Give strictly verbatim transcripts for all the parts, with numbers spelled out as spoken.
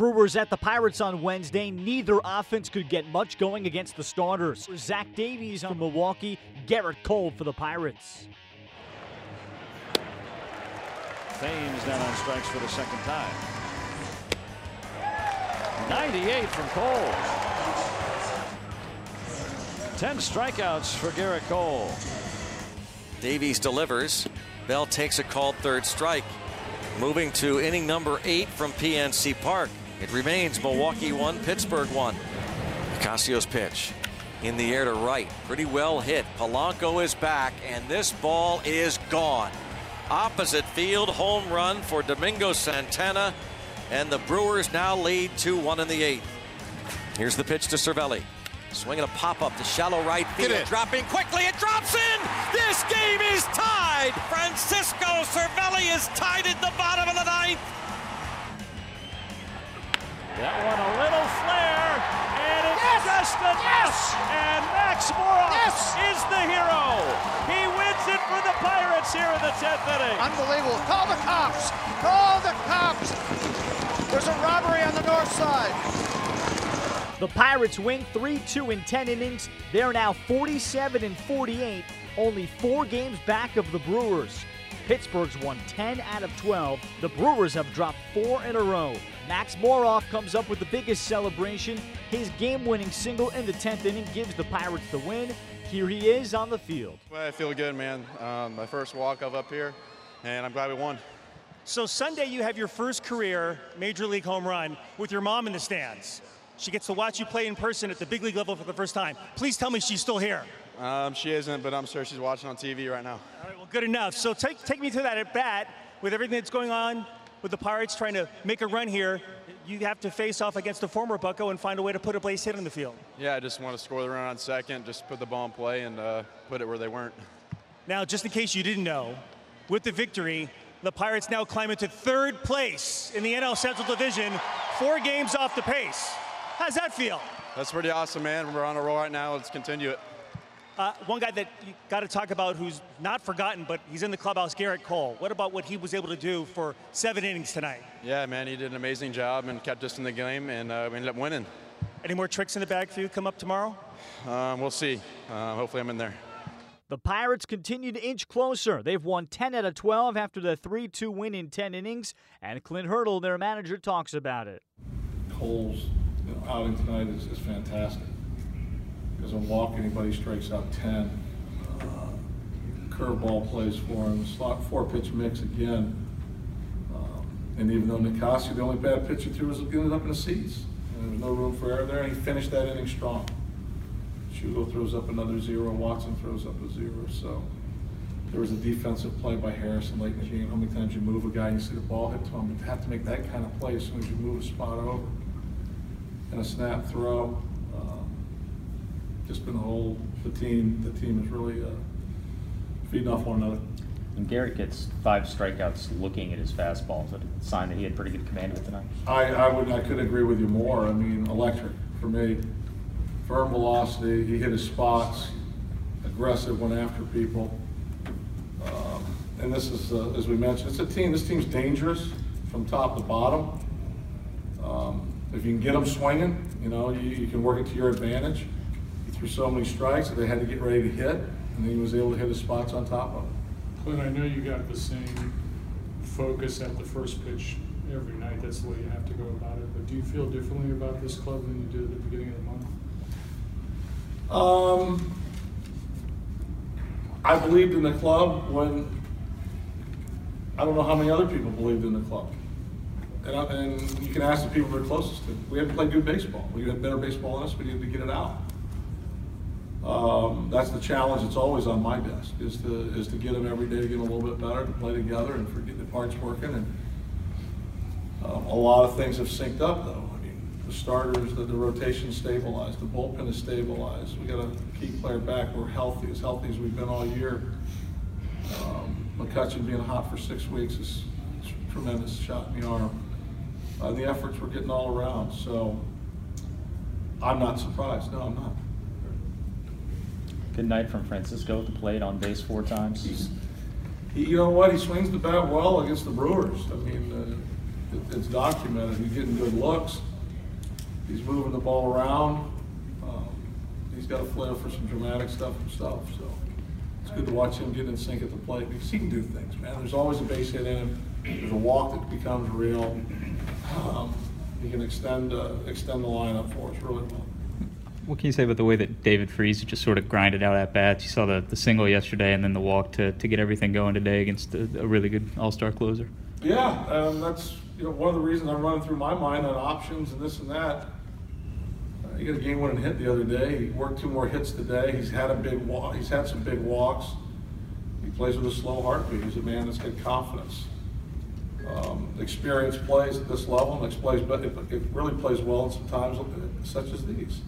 Brewers at the Pirates on Wednesday. Neither offense could get much going against the starters. Zach Davies on Milwaukee, Gerrit Cole for the Pirates. Thames down on strikes for the second time. ninety-eight from Cole. ten strikeouts for Gerrit Cole. Davies delivers. Bell takes a called third strike. Moving to inning number eight from P N C Park. It remains Milwaukee one, Pittsburgh one. Nicasio's pitch in the air to right. Pretty well hit. Polanco is back, and this ball is gone. Opposite field home run for Domingo Santana, and the Brewers now lead two one in the eighth. Here's the pitch to Cervelli. Swinging a pop-up to shallow right field. Dropping quickly, it drops in! This game is tied! Francisco Cervelli is tied at the bottom of the ninth! That one a little flare, and it's yes! just enough! Yes! And Max Moroff yes! is the hero! He wins it for the Pirates here in the tenth inning! Unbelievable! Call the cops! Call the cops! There's a robbery on the north side! The Pirates win three two in ten innings. They're now forty-seven and forty-eight, only four games back of the Brewers. Pittsburgh's won ten out of twelve. The Brewers have dropped four in a row. Max Moroff comes up with the biggest celebration. His game-winning single in the tenth inning gives the Pirates the win. Here he is on the field. Well, I feel good, man. Um, my first walk-off up here, and I'm glad we won. So Sunday you have your first career Major League home run with your mom in the stands. She gets to watch you play in person at the big league level for the first time. Please tell me she's still here. Um, she isn't, but I'm sure she's watching on T V right now. All right, well, good enough. So take, take me to that at bat with everything that's going on with the Pirates trying to make a run here. You have to face off against a former Bucko and find a way to put a base hit on the field. Yeah, I just want to score the run on second, just put the ball in play and uh, put it where they weren't. Now, just in case you didn't know, with the victory, the Pirates now climb into third place in the N L Central Division, four games off the pace. How's that feel? That's pretty awesome, man. We're on a roll right now. Let's continue it. Uh, one guy that you got to talk about who's not forgotten, but he's in the clubhouse, Gerrit Cole. What about what he was able to do for seven innings tonight? Yeah, man, he did an amazing job and kept us in the game, and uh, we ended up winning. Any more tricks in the bag for you come up tomorrow? Um, we'll see. Uh, hopefully I'm in there. The Pirates continue to inch closer. They've won ten out of twelve after the three two win in ten innings, and Clint Hurdle, their manager, talks about it. Cole's outing tonight is, is fantastic. He doesn't walk anybody, strikes out ten. Uh, curveball plays for him. Slot four pitch mix again. Um, and even though Nicasio, the only bad pitch he threw was ended up in the seats. And there was no room for error there, and he finished that inning strong. Shugo throws up another zero. Watson throws up a zero. So there was a defensive play by Harrison late in the game. How many times you move a guy and you see the ball hit to him? You have to make that kind of play as soon as you move a spot over. And a snap throw. Um, just been a whole, the team, the team is really uh, feeding off one another. And Gerrit gets five strikeouts looking at his fastball, so it's a sign that he had pretty good command with tonight. I, I, would, I couldn't agree with you more. I mean, electric for me. Firm velocity, he hit his spots, aggressive, went after people. Um, and this is, uh, as we mentioned, it's a team, this team's dangerous from top to bottom. Um, If you can get them swinging, you know, you, you can work it to your advantage. He threw so many strikes that they had to get ready to hit, and he was able to hit his spots on top of them. Clint, I know you got the same focus at the first pitch every night. That's the way you have to go about it. But do you feel differently about this club than you did at the beginning of the month? Um, I believed in the club when I don't know how many other people believed in the club. And, I, and you can ask the people they're closest to. We haven't played good baseball. We had better baseball than us. We needed to get it out. Um, that's the challenge that's always on my desk, is to, is to get them every day to get a little bit better, to play together and for get the parts working. And um, a lot of things have synced up, though. I mean, the starters, the, the rotation stabilized. The bullpen is stabilized. We got a key player back. We're healthy, as healthy as we've been all year. Um, McCutchen being hot for six weeks is a tremendous shot in the arm. Uh, the efforts were getting all around, so I'm not surprised. No, I'm not. Good night from Francisco at the plate, on base four times. He's, he, you know what? He swings the bat well against the Brewers. I mean, it's documented. He's getting good looks. He's moving the ball around. Um, he's got a flair for some dramatic stuff himself. So it's good to watch him get in sync at the plate because he can do things, man. There's always a base hit in him. There's a walk that becomes real. Um, he can extend uh, extend the lineup for us really well. What can you say about the way that David Freese just sort of grinded out at bats? You saw the, the single yesterday and then the walk to, to get everything going today against a, a really good all-star closer. Yeah, um, that's you know one of the reasons I'm running through my mind on options and this and that. Uh, he got a game-winning hit the other day. He worked two more hits today. He's had a big walk. He's had some big walks. He plays with a slow heartbeat. He's a man that's got confidence. Um, experience plays at this level, and it, plays, but it, it really plays well sometimes, such as these.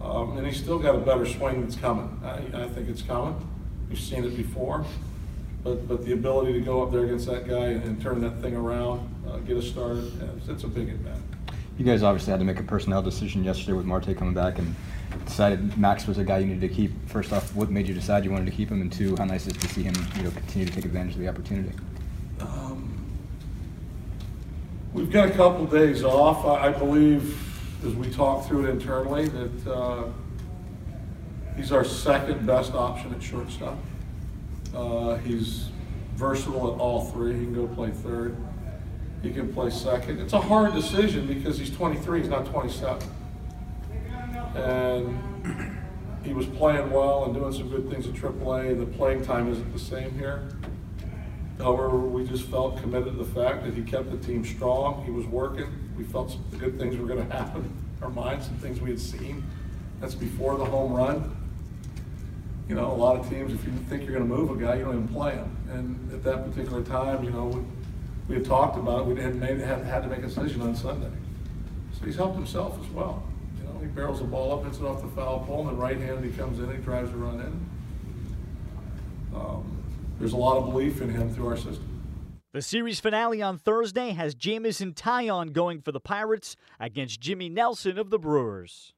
Um, and he's still got a better swing that's coming. I, I think it's coming. We've seen it before. But but the ability to go up there against that guy and, and turn that thing around, uh, get us started, yeah, it's, it's a big advantage. You guys obviously had to make a personnel decision yesterday with Marte coming back and decided Max was a guy you needed to keep. First off, what made you decide you wanted to keep him? And two, how nice is it to see him you know, continue to take advantage of the opportunity? Um, we've got a couple of days off. I, I believe as we talk through it internally, that uh, he's our second best option at shortstop. Uh, he's versatile at all three. He can go play third. He can play second. It's a hard decision because he's twenty-three, he's not twenty-seven. And he was playing well and doing some good things at triple A. The playing time isn't the same here. However, we just felt committed to the fact that he kept the team strong, he was working. We felt some good things were going to happen in our minds, some things we had seen. That's before the home run. You know, a lot of teams, if you think you're going to move a guy, you don't even play him. And at that particular time, you know, we, we had talked about it. We had, made, had, had to make a decision on Sunday. So he's helped himself as well. You know, he barrels the ball up, hits it off the foul pole, and right-handed he comes in, he drives the run in. Um, there's a lot of belief in him through our system. The series finale on Thursday has Jameson Taillon going for the Pirates against Jimmy Nelson of the Brewers.